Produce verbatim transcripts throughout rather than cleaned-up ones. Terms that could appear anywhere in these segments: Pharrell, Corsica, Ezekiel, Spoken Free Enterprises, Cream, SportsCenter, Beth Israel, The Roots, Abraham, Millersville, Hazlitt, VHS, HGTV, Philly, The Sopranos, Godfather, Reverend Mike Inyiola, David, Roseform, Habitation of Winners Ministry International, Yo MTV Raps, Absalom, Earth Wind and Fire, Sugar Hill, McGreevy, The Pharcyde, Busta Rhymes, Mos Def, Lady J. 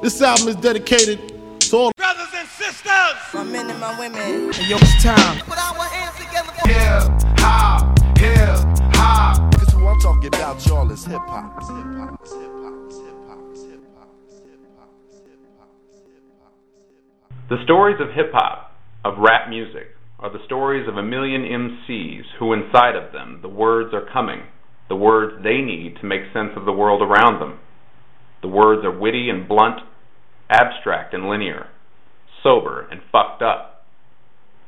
This album is dedicated to all brothers and sisters, my men and my women. And yo, it's time. Put our hands together. Hip hop, hip hop. Cause who I'm talking about, y'all, is hip hop. Hip hop, hip hop, hip hop, hip hop, hip hop, hip hop, hip hop. The stories of hip hop, of rap music, are the stories of a million M Cs who inside of them the words are coming, the words they need to make sense of the world around them. The words are witty and blunt, abstract and linear, sober and fucked up.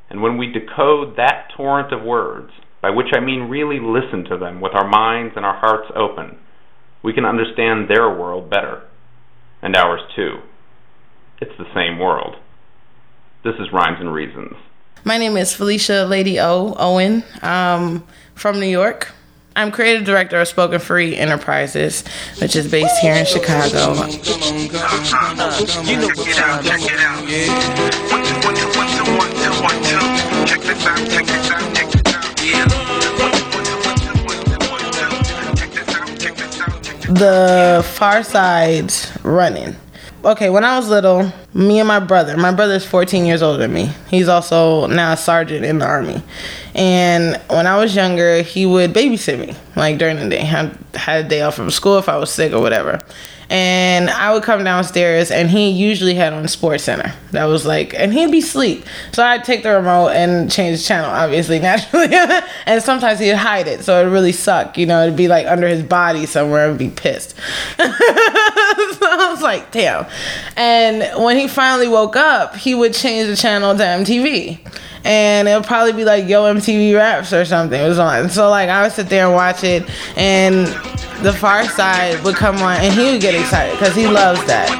And when we decode that torrent of words, by which I mean really listen to them with our minds and our hearts open, we can understand their world better, and ours too. It's the same world. This is Rhymes and Reasons. My name is Felicia Lady O, Owen, um, from New York. I'm creative director of Spoken Free Enterprises, which is based here in Chicago. The Pharcyde's running. Okay, when I was little, me and my brother, my brother's fourteen years older than me. He's also now a sergeant in the Army. And when I was younger, he would babysit me, like during the day. I had a day off from school if I was sick or whatever. And I would come downstairs, and he usually had on SportsCenter. That was like, and he'd be asleep. So I'd take the remote and change the channel, obviously, naturally. And sometimes he'd hide it, so it'd really suck. You know, it'd be like under his body somewhere and be pissed. So I was like, damn. And when he finally woke up, he would change the channel to M T V. And it'll probably be like Yo M T V Raps or something. It was on. So like I would sit there and watch it, and The Pharcyde would come on, and he would get excited because he loves that.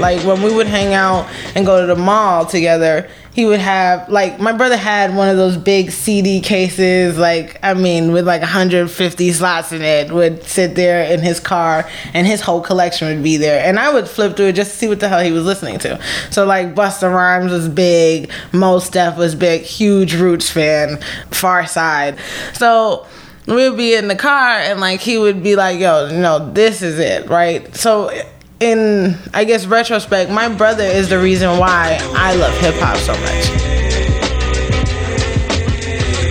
Like when we would hang out and go to the mall together, he would have, like, my brother had one of those big C D cases, like, I mean, with like one hundred fifty slots in it, would sit there in his car, and his whole collection would be there. And I would flip through it just to see what the hell he was listening to. So, like, Busta Rhymes was big, Mos Def was big, huge Roots fan, Pharcyde. So we would be in the car, and, like, he would be like, yo, no, this is it, right? So in, I guess, retrospect, my brother is the reason why I love hip-hop so much.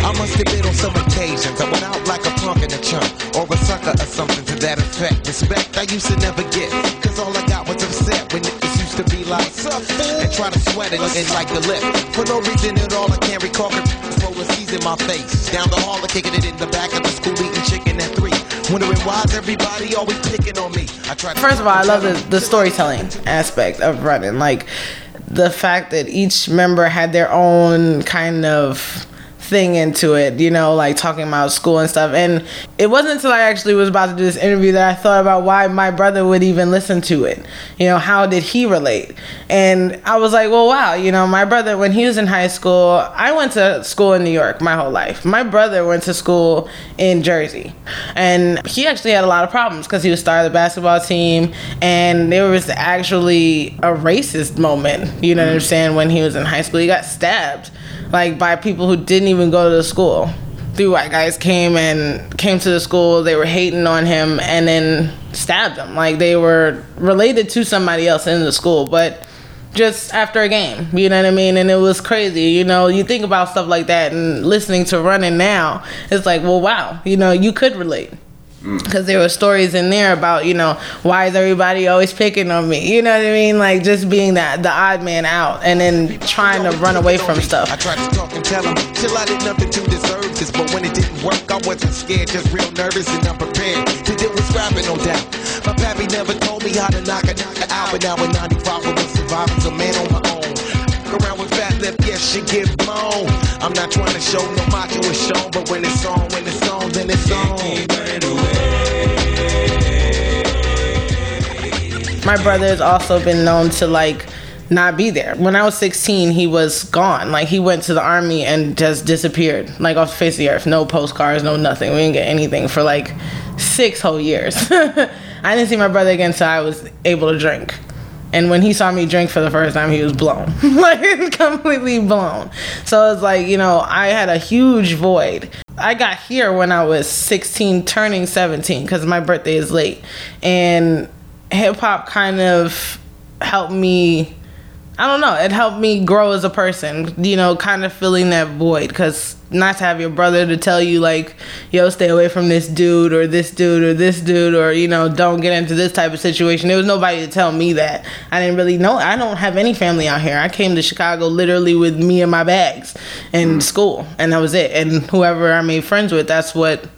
I must admit, on some occasions, I went out like a punk in a chump, or a sucker or something to that effect. Respect I used to never get, cause all I got was upset when niggas used to be like, and try to sweat it and like the lip. For no reason at all, I can't recall it, so it's seizing my face. Down the hall, I'm kicking it in the back of the school, eating chicken at three. Wondering why's everybody always picking on me. I tried. First of all, I love the, the storytelling aspect of running. Like the fact that each member had their own kind of thing into it, you know, like talking about school and stuff. And it wasn't until I actually was about to do this interview that I thought about why my brother would even listen to it. You know, how did he relate? And I was like, well, wow, you know, my brother, when he was in high school, I went to school in New York my whole life. My brother went to school in Jersey, and he actually had a lot of problems because he was star of the basketball team, and there was actually a racist moment, you know what I'm saying, when he was in high school. He got stabbed, like, by people who didn't even go to the school. Three white guys came and came to the school. They were hating on him and then stabbed him. Like, they were related to somebody else in the school, but just after a game, you know what I mean? And it was crazy, you know? You think about stuff like that, and listening to Running now, it's like, well, wow, you know, you could relate. Because there were stories in there about, you know, why is everybody always picking on me? You know what I mean? Like, just being that the odd man out, and then trying to run away from stuff. I tried to talk and tell him, chill, I did nothing to deserve this. But when it didn't work, I wasn't scared, just real nervous and unprepared to deal with scrapping, no doubt. My pappy never told me how to knock a knock out, but now in ninety-five, I'm surviving, a man on my own. Around with fat lip, yes, she get blown. I'm not trying to show no macho is shown, but when it's on, when it's on, then it's on. My brother has also been known to, like, not be there. When I was sixteen, he was gone. Like, he went to the Army and just disappeared, like, off the face of the earth. No postcards, no nothing. We didn't get anything for like six whole years. I didn't see my brother again until I was able to drink. And when he saw me drink for the first time, he was blown. Like, completely blown. So it's like, you know, I had a huge void. I got here when I was sixteen, turning seventeen, because my birthday is late. And hip-hop kind of helped me, I don't know, it helped me grow as a person, you know, kind of filling that void. Because not to have your brother to tell you, like, yo, stay away from this dude or this dude or this dude or, you know, don't get into this type of situation. There was nobody to tell me that. I didn't really know. I don't have any family out here. I came to Chicago literally with me and my bags and mm. school, and that was it. And whoever I made friends with, that's what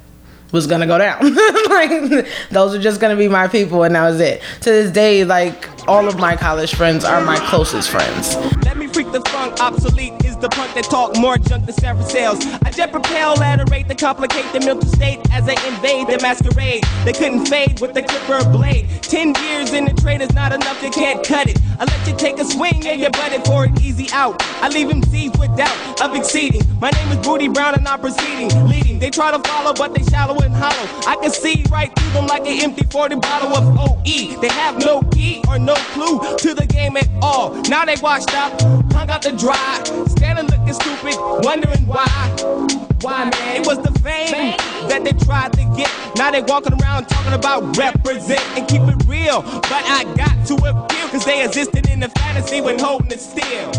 was going to go down. Like, those are just going to be my people, and that was it. To this day, like, all of my college friends are my closest friends. Let me freak the funk, obsolete is the punk that talk more junk than several sales. I jet propel, laterate, to complicate the mental state as they invade the masquerade. They couldn't fade with the clipper blade. Ten years in the trade is not enough, they can't cut it. I let you take a swing and you butt it for an easy out. I leave them seized with doubt of exceeding. My name is Booty Brown and I'm proceeding, leading. They try to follow but they shallow and hollow. I can see right through them like an empty forty bottle of O E. They have no key or no clue to the game at all. Now they washed up, hung out to dry, standing looking stupid, wondering why. Why, man? It was the fame that they tried to get. Now they walking around talking about represent and keep it real. But I got to appeal, cause they existed in the fantasy when holding it still.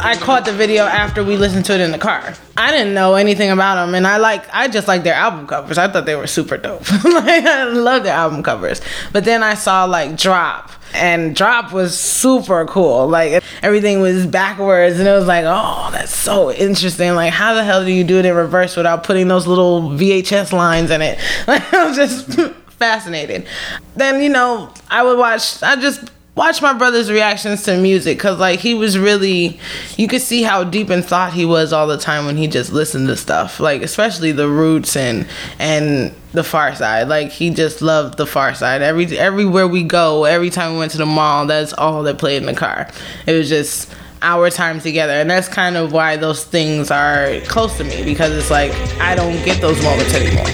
I caught the video after we listened to it in the car. I didn't know anything about them, and I like I just like their album covers. I thought they were super dope. Like, I love their album covers. But then I saw like Drop, and Drop was super cool. Like, everything was backwards, and it was like, oh, that's so interesting. Like, how the hell do you do it in reverse without putting those little V H S lines in it? Like, I was just fascinated. Then, you know, I would watch, I just watch my brother's reactions to music, because, like, he was really, you could see how deep in thought he was all the time when he just listened to stuff. Like, especially The Roots and and The Pharcyde. Like, he just loved The Pharcyde. Every, everywhere we go, every time we went to the mall, that's all that played in the car. It was just our time together. And that's kind of why those things are close to me, because it's like, I don't get those moments anymore.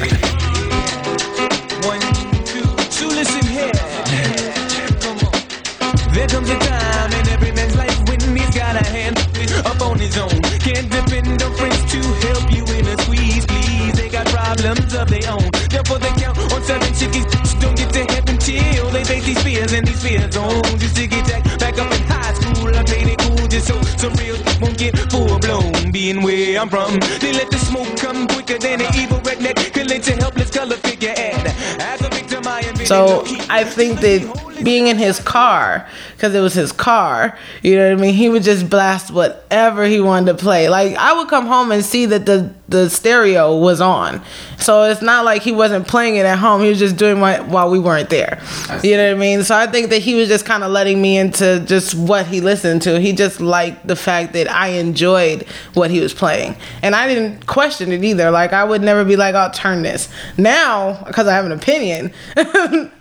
There comes a time in every man's life when he's got a hand up on his own. Can't depend on friends to help you in a squeeze, please. They got problems of their own. Therefore they count on seven chickies. Don't get to heaven till they take these fears and these fears on. Just to get back, back up in high school. I made it cool just so some real won't get full blown. Being where I'm from, they let the smoke come quicker than an evil redneck can lynch a helpless color figure. And as a victim, I am. So I think that being in his car, because it was his car, you know what I mean, he would just blast whatever he wanted to play. Like, I would come home and see that the the stereo was on, so it's not like he wasn't playing it at home. He was just doing it while we weren't there, you know what I mean? So I think that he was just kind of letting me into just what he listened to. He just liked the fact that I enjoyed what he was playing, and I didn't question it either. Like, I would never be like, I'll turn this now because I have an opinion.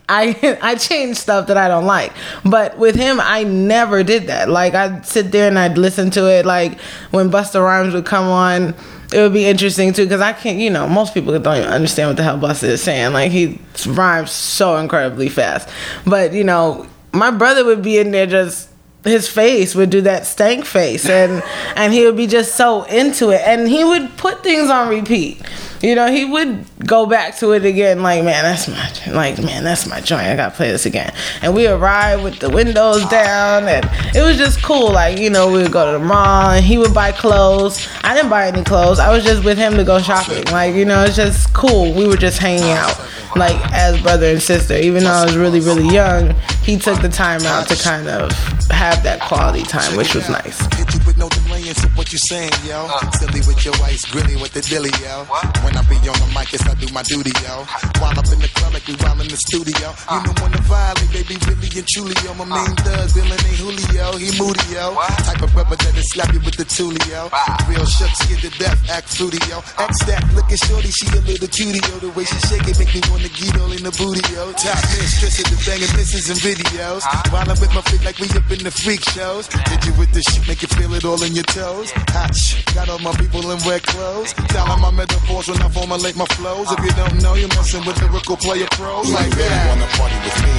I I change stuff that I don't like. But with him, I never did that. Like, I'd sit there and I'd listen to it. Like, when Busta Rhymes would come on, it would be interesting too, because I can't, you know, most people don't even understand what the hell Busta is saying. Like, he rhymes so incredibly fast. But, you know, my brother would be in there just, his face would do that stank face, and and he would be just so into it, and he would put things on repeat. You know, he would go back to it again. Like, man, that's my like, man, that's my joint. I gotta play this again. And we would ride with the windows down, and it was just cool. Like, you know, we would go to the mall, and he would buy clothes. I didn't buy any clothes. I was just with him to go shopping. Like, you know, it's just cool. We were just hanging out, like, as brother and sister. Even though I was really, really young, he took the time out to kind of have that quality time, which was nice. So what you saying, yo? Uh, Silly with your ice, grilly with the dilly, yo. What? When I be on the mic, yes, I do my duty, yo. While up in the club, like we while in the studio. Uh, you know when the violin, they be really and truly, yo. My uh, main thugs, Dylan ain't Julio, he moody, yo. What? Type of rubber that'll slap you with the tulio. Uh, Real shucks, get to death, act fruity, yo. Uh, X that, looking shorty, she a little cutie, yo. The way she shake it, make me want to get all in the booty, yo. Top mistress in the banging misses and videos. Uh, while I'm with my fit, like we up in the freak shows. Yeah. Did you with this shit, make you feel it all in your toes? hot shit. Got all my people in red clothes. Telling my metaphors when I formulate my flows. If you don't know, you're messing with lyrical player pros. Like that. You wanna party with me?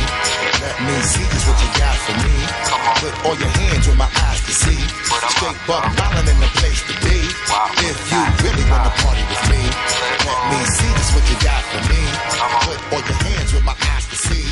Let me see just what you got for me. Put all your hands with my eyes to see. Straight buck island in the place to be. If you really wanna party with me, let me see just what you got for me. Put all your hands with my eyes to see.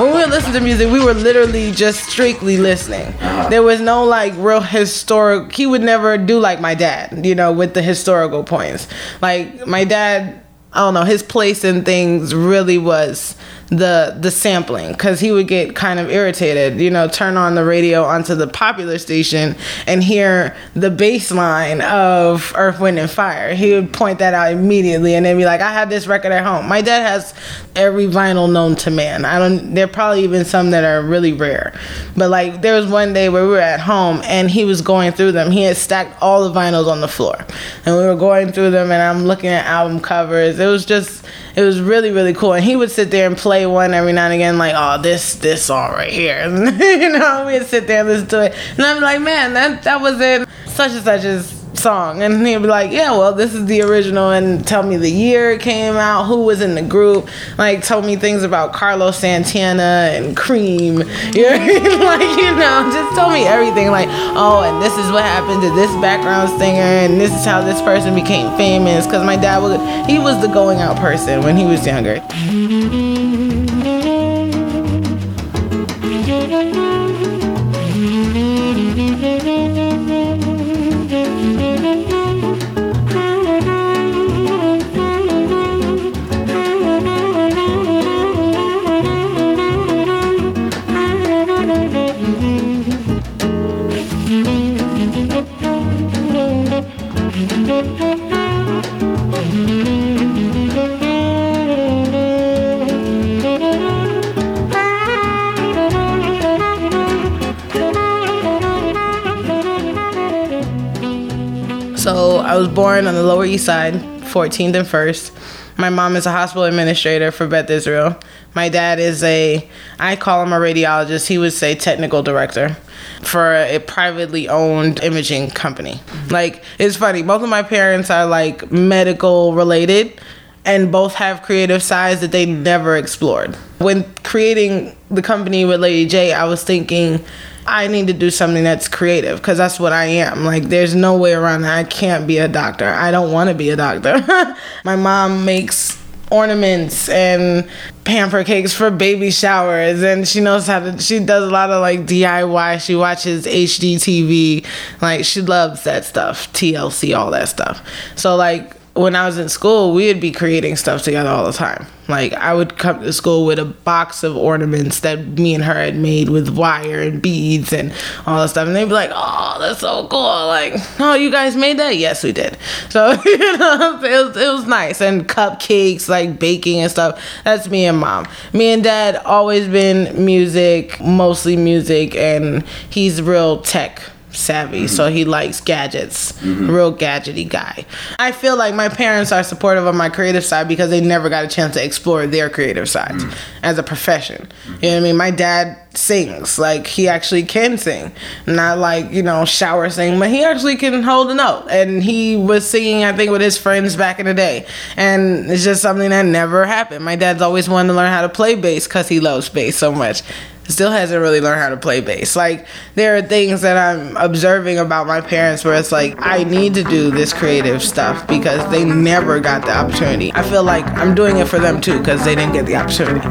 When we were listening to music, we were literally just strictly listening. Uh-huh. There was no like real historic. He would never do like my dad, you know, with the historical points. Like my dad, I don't know, his place in things really was the the sampling, because he would get kind of irritated, you know, turn on the radio onto the popular station and hear the bass line of Earth, Wind and Fire. He would point that out immediately and then be like, I have this record at home. My dad has every vinyl known to man. I don't, there are probably even some that are really rare, but like there was one day where we were at home and he was going through them. He had stacked all the vinyls on the floor and we were going through them and I'm looking at album covers. It was just, it was really, really cool. And he would sit there and play one every now and again, like, oh, this this song right here, and, you know, we'd sit there and listen to it, and I'm like, man, that that was in such and such's song, and he'd be like, yeah, well, this is the original, and tell me the year it came out, who was in the group, like, told me things about Carlos Santana and Cream, you know, like, you know, just told me everything, like, oh, and this is what happened to this background singer, and this is how this person became famous, because my dad was, he was the going out person when he was younger. So I was born on the Lower East Side, fourteenth and first. My mom is a hospital administrator for Beth Israel. My dad is a, I call him a radiologist. He would say technical director for a privately owned imaging company. Mm-hmm. Like, it's funny. Both of my parents are like medical related and both have creative sides that they never explored. When creating the company with Lady J, I was thinking, I need to do something that's creative because that's what I am. Like, there's no way around that. I can't be a doctor. I don't want to be a doctor. My mom makes ornaments and pamper cakes for baby showers, and she knows how to, she does a lot of like D I Y. She watches H G T V. Like, she loves that stuff, T L C, all that stuff. So like, when I was in school, we would be creating stuff together all the time. Like, I would come to school with a box of ornaments that me and her had made with wire and beads and all that stuff. And they'd be like, oh, that's so cool. Like, oh, you guys made that? Yes, we did. So, you know, it was, it was nice. And cupcakes, like baking and stuff. That's me and mom. Me and dad always been music, mostly music. And he's real tech savvy, mm-hmm. So he likes gadgets, mm-hmm. Real gadgety guy. I feel like my parents are supportive of my creative side because they never got a chance to explore their creative side, mm-hmm. as a profession. Mm-hmm. You know what I mean? My dad sings, like he actually can sing, not like, you know, shower sing, but he actually can hold a note, and he was singing, I think, with his friends back in the day, and it's just something that never happened. My dad's always wanted to learn how to play bass because he loves bass so much. Still hasn't really learned how to play bass. Like, there are things that I'm observing about my parents where it's like, I need to do this creative stuff because they never got the opportunity. I feel like I'm doing it for them too because they didn't get the opportunity.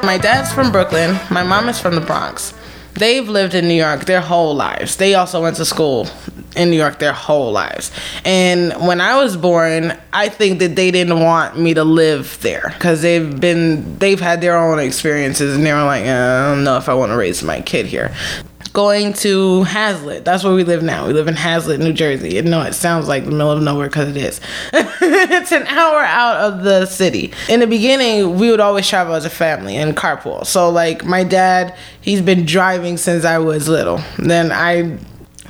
My dad's from Brooklyn. My mom is from the Bronx. they've lived in New York their whole lives. They also went to school in New York their whole lives. And when I was born, I think that they didn't want me to live there because they've been, they've had their own experiences and they were like, I don't know if I want to raise my kid here. Going to Hazlitt, that's where we live now. We live in Hazlitt, New Jersey. And no, it sounds like the middle of nowhere because it is. It's an hour out of the city. In the beginning, we would always travel as a family and carpool. So like my dad, he's been driving since I was little. Then I,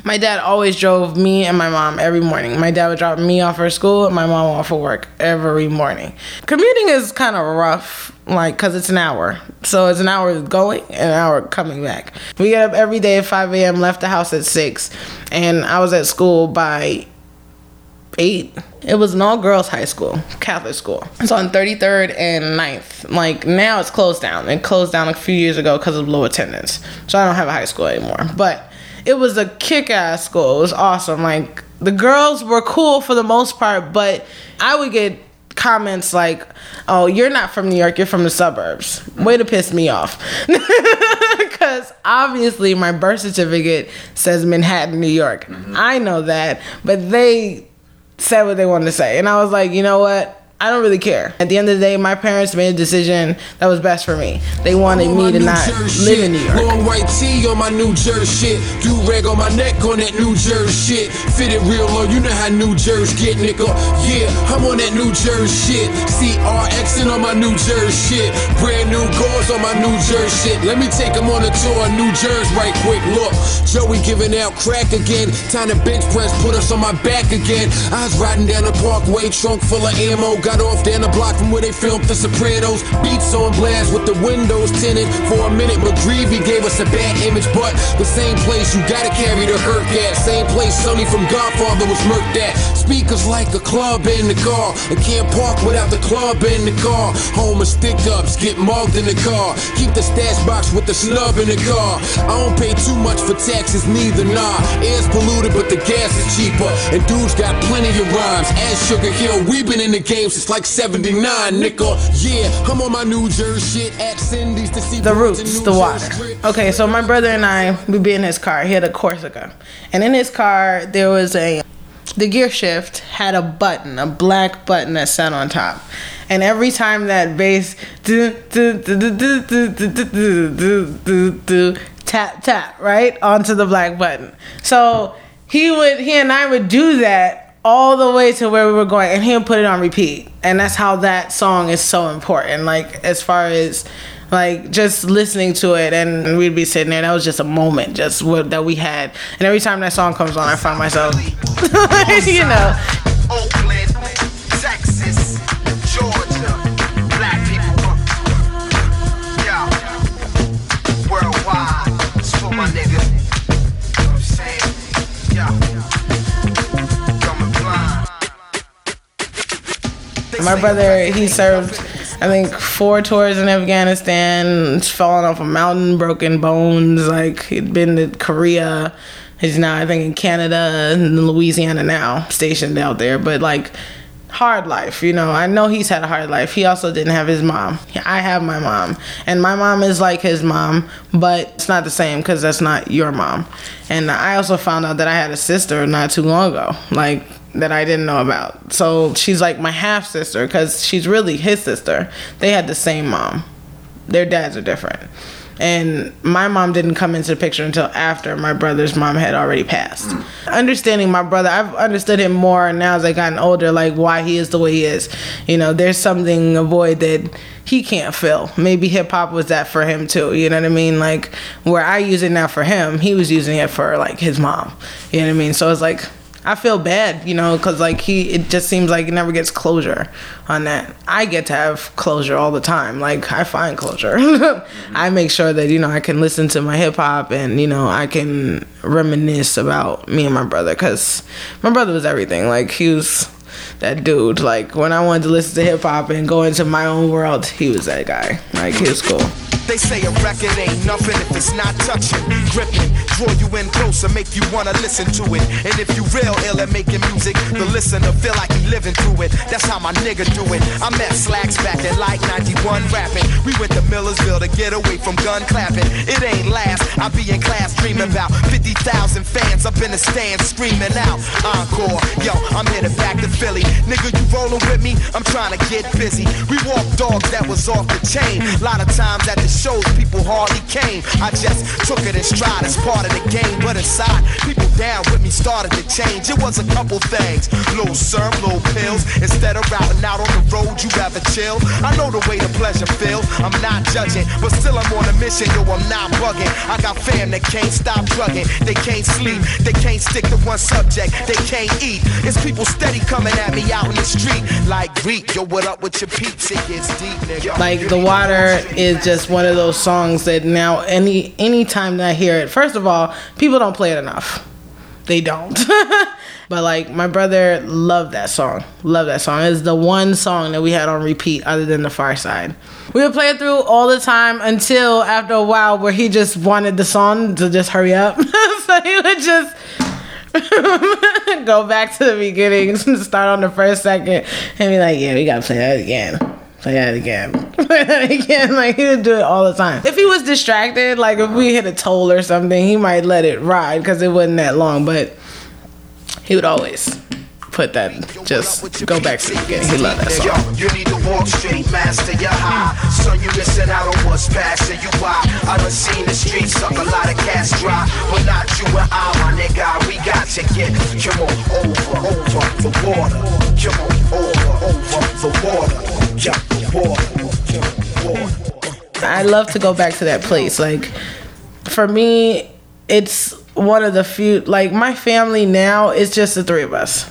my dad always drove me and my mom every morning. My dad would drop me off for school and my mom off for work every morning. Commuting is kind of rough. Like, because it's an hour. So it's an hour going and an hour coming back. We get up every day at five a.m., left the house at six, and I was at school by eight. It was an all-girls high school, Catholic school. It's on thirty-third and ninth. Like, now it's closed down. It closed down a few years ago because of low attendance. So I don't have a high school anymore. But it was a kick-ass school. It was awesome. Like, the girls were cool for the most part, but I would get comments like, oh, you're not from New York, you're from the suburbs. Way to piss me off. Because obviously my birth certificate says Manhattan, New York. Mm-hmm. I know that, but they said what they wanted to say. And I was like, you know what? I don't really care. At the end of the day, my parents made a decision that was best for me. They wanted me to not live in New York. Long white tee on my New Jersey shit. Do-rag on my neck on that New Jersey shit. Fit it real low, you know how New Jersey get, nigga. Yeah, I'm on that New Jersey shit. C R X on my New Jersey shit. Brand new goals on my New Jersey shit. Let me take them on a tour of New Jersey right quick. Look, Joey giving out crack again. Time to bench press, put us on my back again. I was riding down the parkway, trunk full of ammo. Got off down the block from where they filmed The Sopranos. Beats on blast with the windows tinted. For a minute, McGreevy gave us a bad image, but the same place you gotta carry the hurt at. Same place Sonny from Godfather was murked at. Speakers like a club in the car. I can't park without the club in the car. Home of stick-ups, get mugged in the car. Keep the stash box with the snub in the car. I don't pay too much for taxes, neither nah. Air's polluted, but the gas is cheaper. And dudes got plenty of rhymes. As Sugar Hill, we've been in the game. It's like seventy-nine, nigga. Yeah, I'm on my New Jersey shit at Cindy's to see The Roots, The Water. Okay, so my brother and I, we'd be in his car. He had a Corsica. And in his car, there was a, the gear shift had a button, a black button that sat on top. And every time that bass, tap, tap, right? Onto the black button. So he would, he and I would do that all the way to where we were going, and he'll put it on repeat. And that's how that song is so important, like as far as like just listening to it. And we'd be sitting there, that was just a moment just what that we had. And every time that song comes on, I find myself you know, Oakland, Texas, Georgia, black people, yeah, worldwide, it's for my niggas, you know what I'm saying, yeah. My brother, he served, I think, four tours in Afghanistan, fallen off a mountain, broken bones. Like, he'd been to Korea. He's now, I think, in Canada and Louisiana now, stationed out there. But, like, hard life, you know. I know he's had a hard life. He also didn't have his mom. I have my mom. And my mom is like his mom, but it's not the same because that's not your mom. And I also found out that I had a sister not too long ago. Like, that I didn't know about. So she's like my half sister because she's really his sister. They had the same mom. Their dads are different. And my mom didn't come into the picture until after my brother's mom had already passed. Understanding my brother, I've understood him more now as I've gotten older, like why he is the way he is. You know, there's something, a void that he can't fill. Maybe hip hop was that for him too, you know what I mean? Like where I use it now for him, he was using it for like his mom, you know what I mean? So it's like, I feel bad, you know, because, like, he, it just seems like he never gets closure on that. I get to have closure all the time. Like, I find closure. Mm-hmm. I make sure that, you know, I can listen to my hip-hop and, you know, I can reminisce about me and my brother because my brother was everything. Like, he was that dude. Like, when I wanted to listen to hip-hop and go into my own world, he was that guy. Like, he was cool. They say a record ain't nothing if it's not touching, gripping, draw you in closer, make you wanna listen to it. And if you real ill at making music, the listener feel like he living through it. That's how my nigga do it. I met Slacks back in like ninety-one rapping. We went to Millersville to get away from gun clapping. It ain't last, I be in class dreaming about fifty thousand fans up in the stands screaming out encore. Yo, I'm headed back to Philly. Nigga, you rolling with me? I'm trying to get busy. We walked dogs that was off the chain. A lot of times at the shows, people hardly came. I just took it in stride, it's part of the game. But inside, people down with me started to change. It was a couple things, little syrup, little pills. Instead of routing out on the road, you rather chill. I know the way the pleasure feels, I'm not judging. But still I'm on a mission, yo, I'm not bugging. I got fam that can't stop drugging. They can't sleep, they can't stick to one subject, they can't eat. It's people steady coming at me out in the street. Like Greek, yo, what up with your peeps? It gets deep, nigga. Like The Water is just one of those songs that now any any time that I hear it, first of all, people don't play it enough. They don't. But like my brother loved that song. Loved that song. It's the one song that we had on repeat other than The Pharcyde. We would play it through all the time until after a while where he just wanted the song to just hurry up. So he would just go back to the beginning and start on the first second and be like, yeah, we gotta play that again. Play that again. Play that again. Like, he would do it all the time. If he was distracted, like if we hit a toll or something, he might let it ride because it wasn't that long. But he would always put that, just go back to the beginning. He loved that song. You need to walk straight, master your high. Son, you listen out on what's passing you by. I done seen the streets suck a lot of cash dry. But not you and I, my nigga. We got to get, come on, over, over the water. Come on, over, over the water. I love to go back to that place. Like, for me, it's one of the few, like, my family now is just the three of us.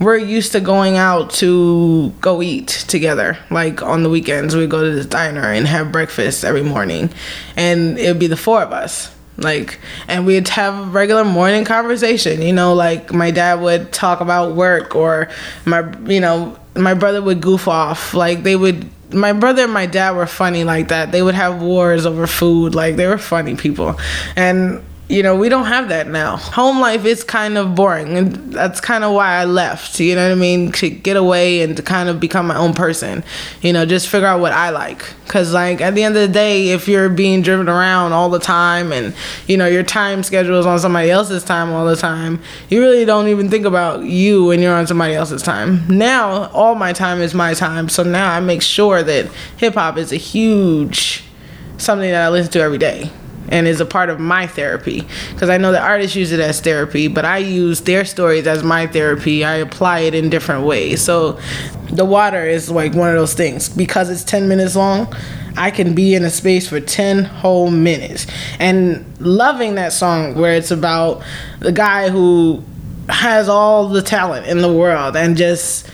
We're used to going out to go eat together. Like, on the weekends, we go to this diner and have breakfast every morning. And it would be the four of us. Like, and we'd have a regular morning conversation, you know, like my dad would talk about work or my, you know, my brother would goof off. Like they would, my brother and my dad were funny like that. They would have wars over food. Like they were funny people. And, you know, we don't have that now. Home life is kind of boring. And that's kind of why I left, you know what I mean? To get away and to kind of become my own person, you know, just figure out what I like. Because, like, at the end of the day, if you're being driven around all the time and, you know, your time schedule is on somebody else's time all the time, you really don't even think about you when you're on somebody else's time. Now, all my time is my time. So now I make sure that hip-hop is a huge something that I listen to every day. And is a part of my therapy. Because I know that artists use it as therapy, but I use their stories as my therapy. I apply it in different ways. So The Water is like one of those things. Because it's ten minutes long, I can be in a space for ten whole minutes. And loving that song where it's about the guy who has all the talent in the world and just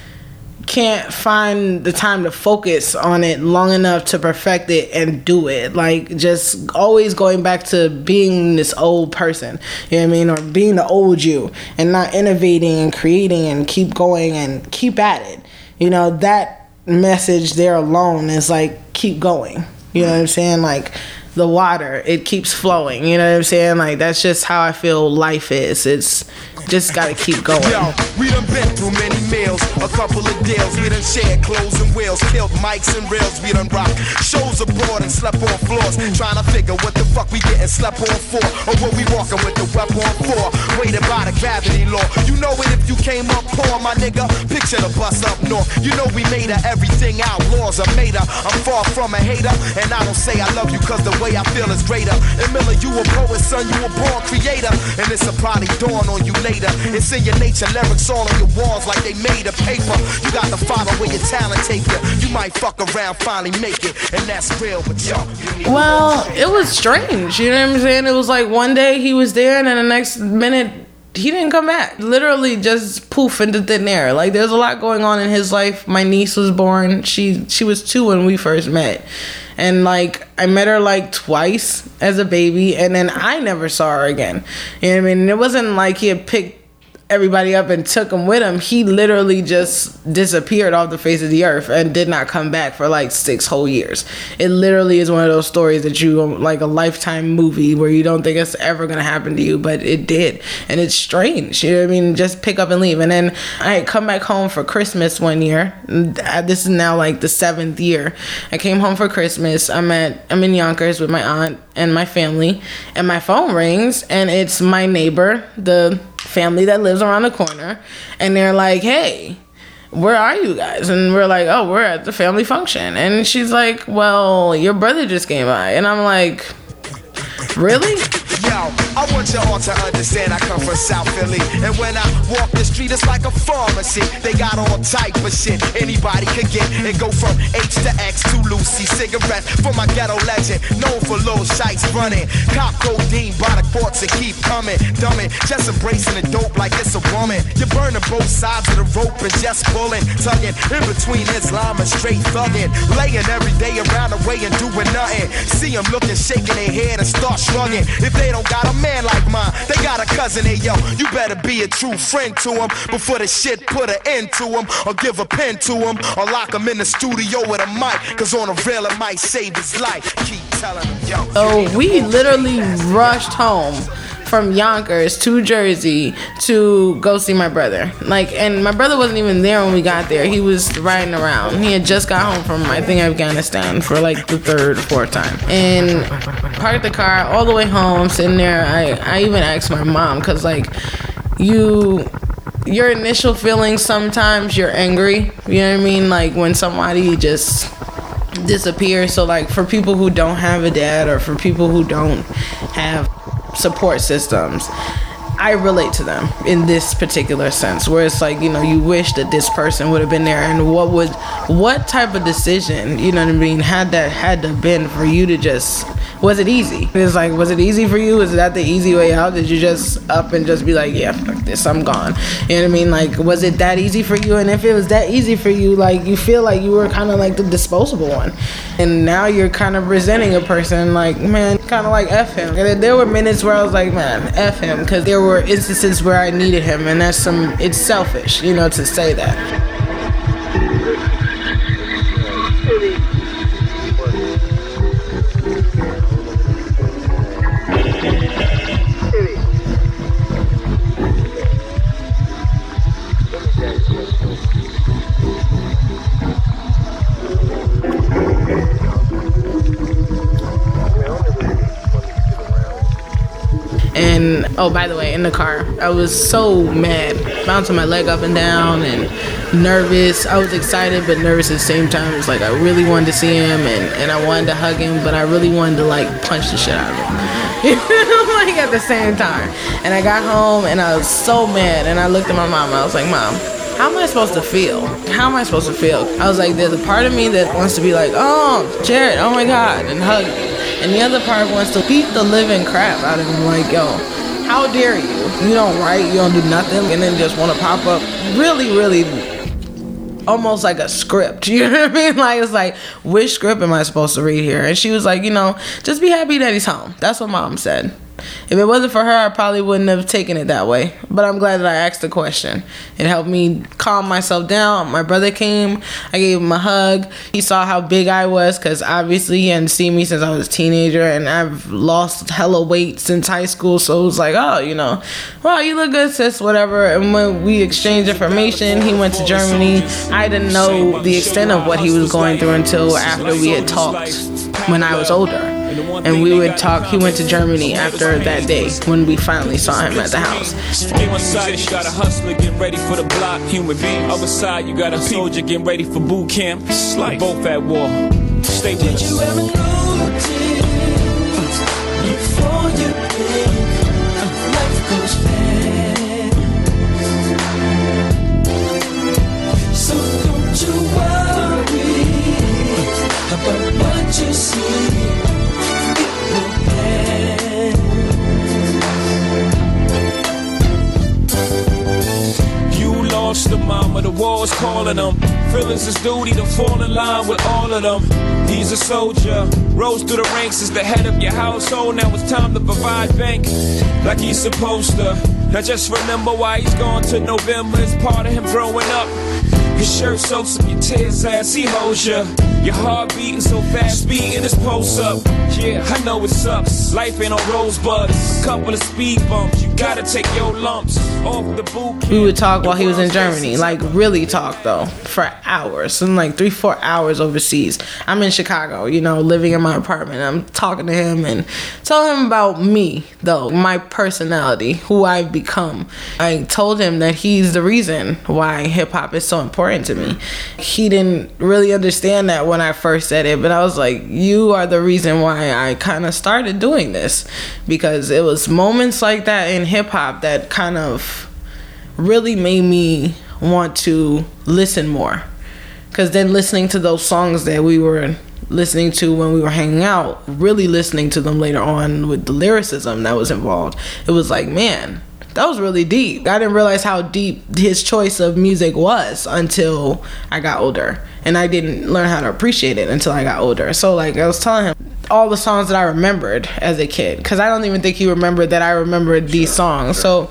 can't find the time to focus on it long enough to perfect it and do it. Like, just always going back to being this old person, you know what I mean? Or being the old you and not innovating and creating and keep going and keep at it. You know, that message there alone is like, keep going. You know what I'm saying? Like, the water, it keeps flowing. You know what I'm saying? Like, that's just how I feel life is. It's just gotta keep going. Yo, we done been through many meals, a couple of deals. We done shared clothes and wheels, killed mics and reels. We done rocked shows abroad and slept on floors. Trying to figure what the fuck we getting slept on for, or what we walking with the weapon for. Weighted by the gravity law. You know it if you came up poor, my nigga. Picture the bus up north. You know we made her, everything outlaws are made her. I'm far from a hater, and I don't say I love you cause the way I feel is greater. And Miller, you a poet, son, you a born creator. And it's a probably dawn on you later. It's in your nature, lyrics all on your walls like they made of paper. You got to follow where your talent take you. You might fuck around, finally make it, and that's real. But yo, you need well, it was strange. You know what I'm saying? It was like one day he was there, and then the next minute he didn't come back. Literally, just poof into thin air. Like there's a lot going on in his life. My niece was born. She she was two when we first met, and like I met her like twice as a baby, and then I never saw her again. You know what I mean? And it wasn't like he had picked everybody up and took him with him, he literally just disappeared off the face of the earth and did not come back for like six whole years. It literally is one of those stories that you, like a Lifetime movie where you don't think it's ever going to happen to you, but it did. And it's strange, you know what I mean? Just pick up and leave. And then I had come back home for Christmas one year. This is now like the seventh year. I came home for Christmas. I'm at, I'm in Yonkers with my aunt and my family, and my phone rings, and it's my neighbor, the family that lives around the corner, and they're like, hey, where are you guys? And we're like, oh, we're at the family function. And she's like, well, your brother just came by. And I'm like, really? Yo, I want you all to understand I come from South Philly, and when I walk the street, it's like a pharmacy. They got all type of shit anybody could get. It go from H to X to Lucy cigarettes for my ghetto legend, known for little shites running. Cop codeine by the courts and keep coming, dumbing, just embracing the dope like it's a woman. You're burning both sides of the rope and just pulling, tugging in between Islam and straight thugging, laying every day around the way and doing nothing. See them looking, shaking their head and start shrugging. If they They don't got a man like mine, they got a cousin. Hey yo, you better be a true friend to him before the shit put an end to him, or give a pen to him, or lock him in the studio with a mic, cause on the rail it might save his life. Keep telling him, yo. So we literally rushed home from Yonkers to Jersey to go see my brother. Like, and my brother wasn't even there when we got there. He was riding around. He had just got home from, I think, Afghanistan for like the third or fourth time. And parked the car all the way home, sitting there. I, I even asked my mom, because like, you... your initial feelings, sometimes you're angry. You know what I mean? Like, when somebody just... disappears. So like, for people who don't have a dad, or for people who don't have support systems, I relate to them in this particular sense, where it's like, you know, you wish that this person would have been there, and what would, what type of decision, you know what I mean, had that had to been for you to just, was it easy? It's like, was it easy for you? Is that the easy way out? Did you just up and just be like, yeah, fuck this, I'm gone? You know what I mean? Like, was it that easy for you? And if it was that easy for you, like, you feel like you were kind of like the disposable one, and now you're kind of resenting a person, like, man, kind of like F him. And there were minutes where I was like, man, F him, because there were were instances where I needed him, and that's some, it's selfish, you know, to say that. And, oh, by the way, in the car, I was so mad, bouncing my leg up and down and nervous. I was excited but nervous at the same time. It was like, I really wanted to see him, and, and I wanted to hug him, but I really wanted to, like, punch the shit out of him, like, at the same time. And I got home, and I was so mad, and I looked at my mom, and I was like, Mom, how am I supposed to feel? How am I supposed to feel? I was like, there's a part of me that wants to be like, oh, Jared, oh my God, and hug you. And the other part wants to beat the living crap out of him, like, yo, how dare you? You don't write, you don't do nothing, and then just want to pop up really, really almost like a script. You know what I mean? Like, it's like, which script am I supposed to read here? And she was like, you know, just be happy that he's home. That's what Mom said. If it wasn't for her, I probably wouldn't have taken it that way. But I'm glad that I asked the question. It helped me calm myself down. My brother came. I gave him a hug. He saw how big I was, because obviously he hadn't seen me since I was a teenager. And I've lost hella weight since high school. So it was like, oh, you know, wow, you look good, sis, whatever. And when we exchanged information, he went to Germany. I didn't know the extent of what he was going through until after we had talked when I was older. And we would talk. He went to Germany after that day when we finally saw him at the house. On one side, you got a hustler getting ready for the block, human being. Other side, you got a soldier getting ready for boot camp. We're both at war. Stay with us. Did you ever notice before you think life goes bad? So don't you worry about what you see. The mama, the war's calling them. Feelings is duty to fall in line with all of them. He's a soldier, rose through the ranks as the head of your household. Now it's time to provide bank like he's supposed to. Now just remember why he's gone to November. It's part of him growing up. His shirt soaks up your tears as he holds you. Your heart beating so fast, beating his pulse up. Yeah, I know it sucks. Life ain't on rosebuds. A couple of speed bumps. You gotta take your lumps. Off the boot. We would talk while he was in Germany. Like, really talk, though, for hours. Some like three, four hours overseas. I'm in Chicago, you know, living in my apartment. I'm talking to him and telling him about me, though, my personality, who I've become. I told him that he's the reason why hip hop is so important to me. He didn't really understand that when I first said it, but I was like, you are the reason why I kind of started doing this, because it was moments like that in hip hop that kind of really made me want to listen more. Because then listening to those songs that we were listening to when we were hanging out, really listening to them later on with the lyricism that was involved, it was like, man, that was really deep. I didn't realize how deep his choice of music was until I got older. And I didn't learn how to appreciate it until I got older. So, like, I was telling him all the songs that I remembered as a kid. Because I don't even think he remembered that I remembered these songs. So,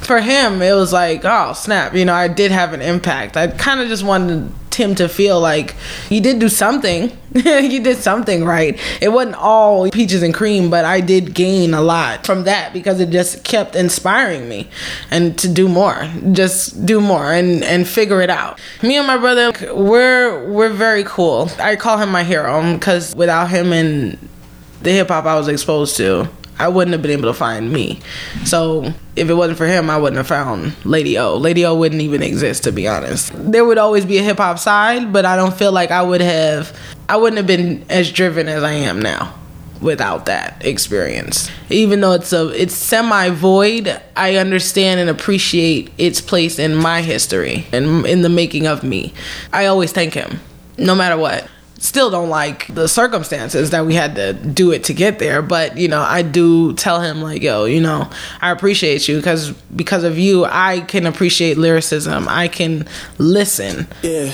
for him, it was like, oh, snap. You know, I did have an impact. I kind of just wanted him to feel like you did do something. You did something right. It wasn't all peaches and cream, but I did gain a lot from that, because it just kept inspiring me and to do more, just do more and, and figure it out. Me and my brother, we're we're very cool. I call him my hero, because without him and the hip hop I was exposed to, I wouldn't have been able to find me. So if it wasn't for him, I wouldn't have found Lady O. Lady O wouldn't even exist, to be honest. There would always be a hip hop side, but I don't feel like I would have, I wouldn't have been as driven as I am now without that experience. Even though it's a, it's semi-void, I understand and appreciate its place in my history and in the making of me. I always thank him, no matter what. Still don't like the circumstances that we had to do it to get there, but you know, I do tell him like, yo, you know, I appreciate you, because because of you I can appreciate lyricism, I can listen. Yeah.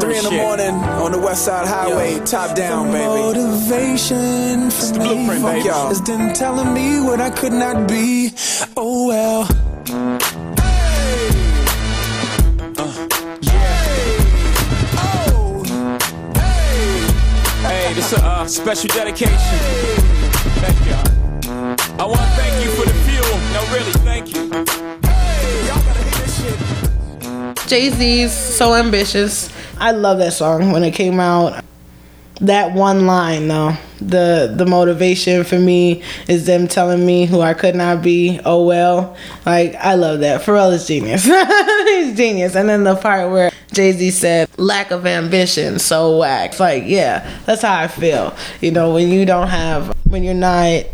Three in the morning on the West Side Highway, yeah. Top down, baby. Motivation for the me, fuck baby. Y'all. It's been telling me what I could not be. Oh well. It's a uh, special dedication. Thank y'all. I want to thank you for the fuel. No, really, thank you. Hey, y'all gotta hit this shit. Jay-Z's So Ambitious. I love that song when it came out. That one line, though. The the motivation for me is them telling me who I could not be. Oh, well. Like, I love that. Pharrell is genius. He's genius. And then the part where Jay-Z said, lack of ambition, so whack. It's like, yeah, that's how I feel. You know, when you don't have, when you're not,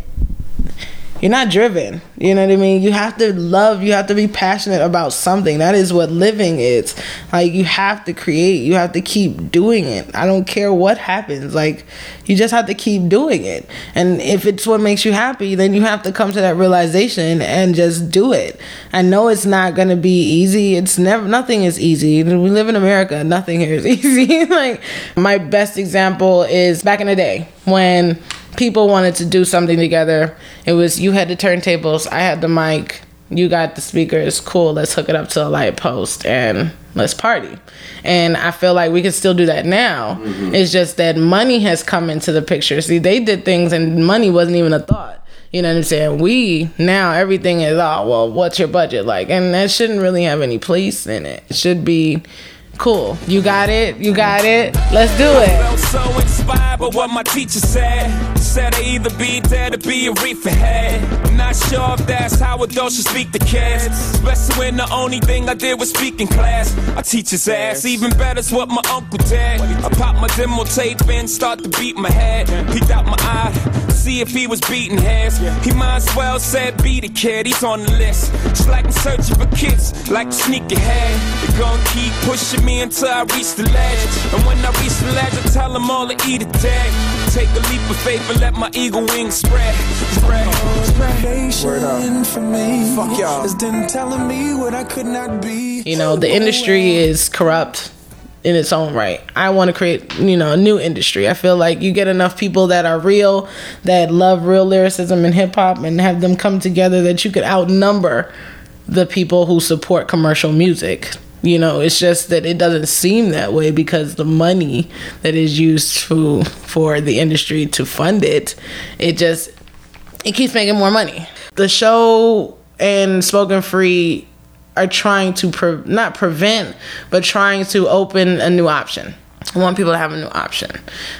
you're not driven. You know what I mean? You have to love, you have to be passionate about something. That is what living is. Like, you have to create. You have to keep doing it. I don't care what happens. Like, you just have to keep doing it. And if it's what makes you happy, then you have to come to that realization and just do it. I know it's not going to be easy. It's never, nothing is easy. We live in America. Nothing here is easy. Like, my best example is back in the day when people wanted to do something together. It was, you had the turntables, I had the mic, you got the speakers, cool, let's hook it up to a light post and let's party. And I feel like we can still do that now. Mm-hmm. It's just that money has come into the picture. See, they did things and money wasn't even a thought. You know what I'm saying? We, now everything is, oh, well, what's your budget like? And that shouldn't really have any place in it. It should be, cool, you got it, you got it, let's do it. I felt so inspired by what my teacher said. Said I either be dead or be a reefer head. I'm not sure if that's how adults should speak to kids, especially when the only thing I did was speak in class. I teach his ass, even better's what my uncle did. I popped my demo tape and start to beat my head. Peeked out my eye, see if he was beating his. He might as well said be the kid, he's on the list. Just like I'm searching for kids, like sneak ahead. They're gonna keep pushing me Me until I reach the ledge. And when I reach the ledge, I tell them all to eat a tag. Take a leap of faith and let my eagle wings spread. Spread, spread. Word up. For me. Fuck y'all. It's been telling me what I could not be. You know, the industry is corrupt. in its own right. I want to create, you know, a new industry. I feel like you get enough people that are real, that love real lyricism and hip hop, and have them come together, that you could outnumber the people who support commercial music. You know, it's just that it doesn't seem that way because the money that is used for, for the industry to fund it, it just, it keeps making more money. The show and Spoken Free are trying to, pre- not prevent, but trying to open a new option. I want people to have a new option.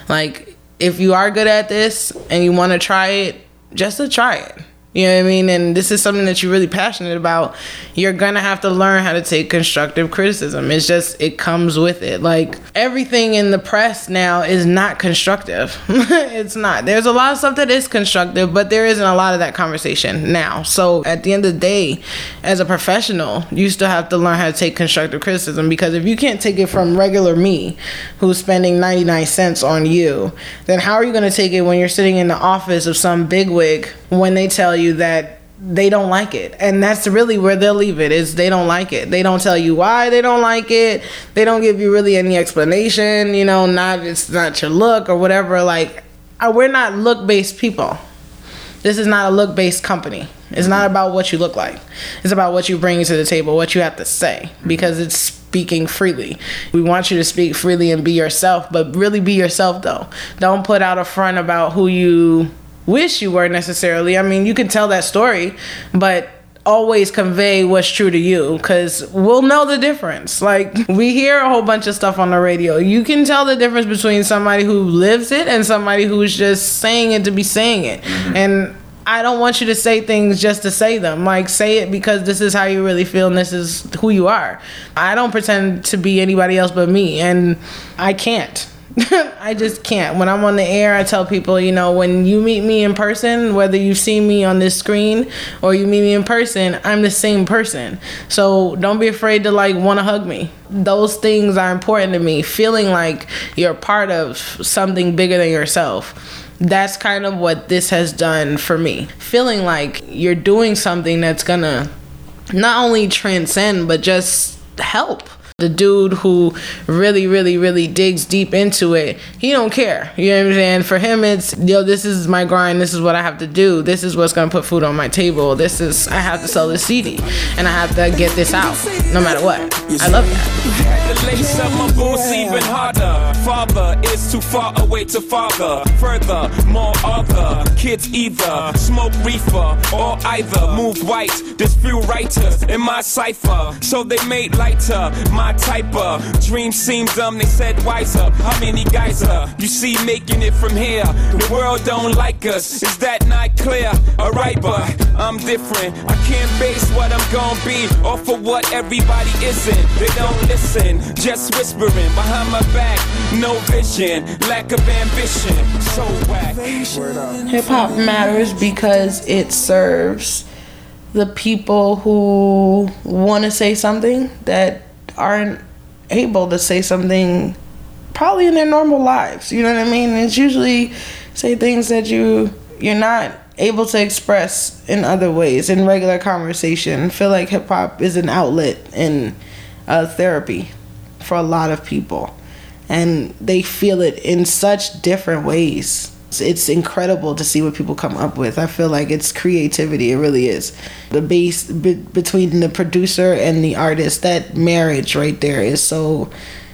Like, if you are good at this and you want to try it, just to try it. You know what I mean? And this is something that you're really passionate about. You're going to have to learn how to take constructive criticism. It's just, it comes with it. Like, everything in the press now is not constructive. It's not. There's a lot of stuff that is constructive, but there isn't a lot of that conversation now. So at the end of the day, as a professional, you still have to learn how to take constructive criticism, because if you can't take it from regular me, who's spending ninety-nine cents on you, then how are you going to take it when you're sitting in the office of some bigwig when they tell you that they don't like it? And that's really where they'll leave it, is they don't like it. They don't tell you why they don't like it. They don't give you really any explanation, you know, not it's not your look or whatever. Like, we're not look-based people. This is not a look-based company. It's not about what you look like. It's about what you bring to the table, what you have to say, because it's speaking freely. We want you to speak freely and be yourself, but really be yourself though. Don't put out a front about who you wish you were necessarily. I mean, you can tell that story, but always convey what's true to you, because we'll know the difference. Like, we hear a whole bunch of stuff on the radio. You can tell the difference between somebody who lives it and somebody who's just saying it to be saying it. And I don't want you to say things just to say them. Like, say it because this is how you really feel and this is who you are. I don't pretend to be anybody else but me, and I can't. I just can't. When I'm on the air, I tell people, you know, when you meet me in person, whether you've seen me on this screen or you meet me in person, I'm the same person. So don't be afraid to, like, want to hug me. Those things are important to me. Feeling like you're part of something bigger than yourself. That's kind of what this has done for me. Feeling like you're doing something that's going to not only transcend, but just help. The dude who really, really, really digs deep into it, he don't care. You know what I'm saying? For him, it's, yo, this is my grind. This is what I have to do. This is what's going to put food on my table. This is, I have to sell this C D. And I have to get this out, no matter what. I love that. Had to lace up my boots even harder. Father is too far away to father. Further, more other. Kids either smoke reefer or either move white. There's few writers in my cipher, so they made lighter. My My type of dream seems dumb, they said wiser. How many guys are you see making it from here? The world don't like us, is that not clear? Alright, but I'm different. I can't base what I'm gonna be off of what everybody isn't. They don't listen, just whispering behind my back. No vision, lack of ambition. So whack. Hip hop matters because it serves the people who want to say something that aren't able to say something probably in their normal lives. You know what I mean? It's usually say things that you you're not able to express in other ways in regular conversation. I feel like hip hop is an outlet and a therapy for a lot of people, and they feel it in such different ways. It's incredible to see what people come up with. I feel like it's creativity. It really is. The base be- between the producer and the artist, that marriage right there is so,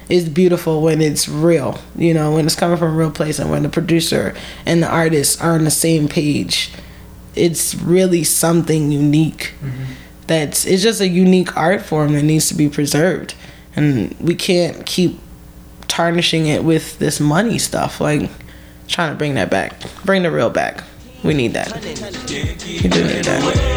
it's beautiful when it's real, you know, when it's coming from a real place and when the producer and the artist are on the same page. It's really something unique. Mm-hmm. That's, it's just a unique art form that needs to be preserved. And we can't keep tarnishing it with this money stuff. Like, trying to bring that back. Bring the real back. We need that. We do need that.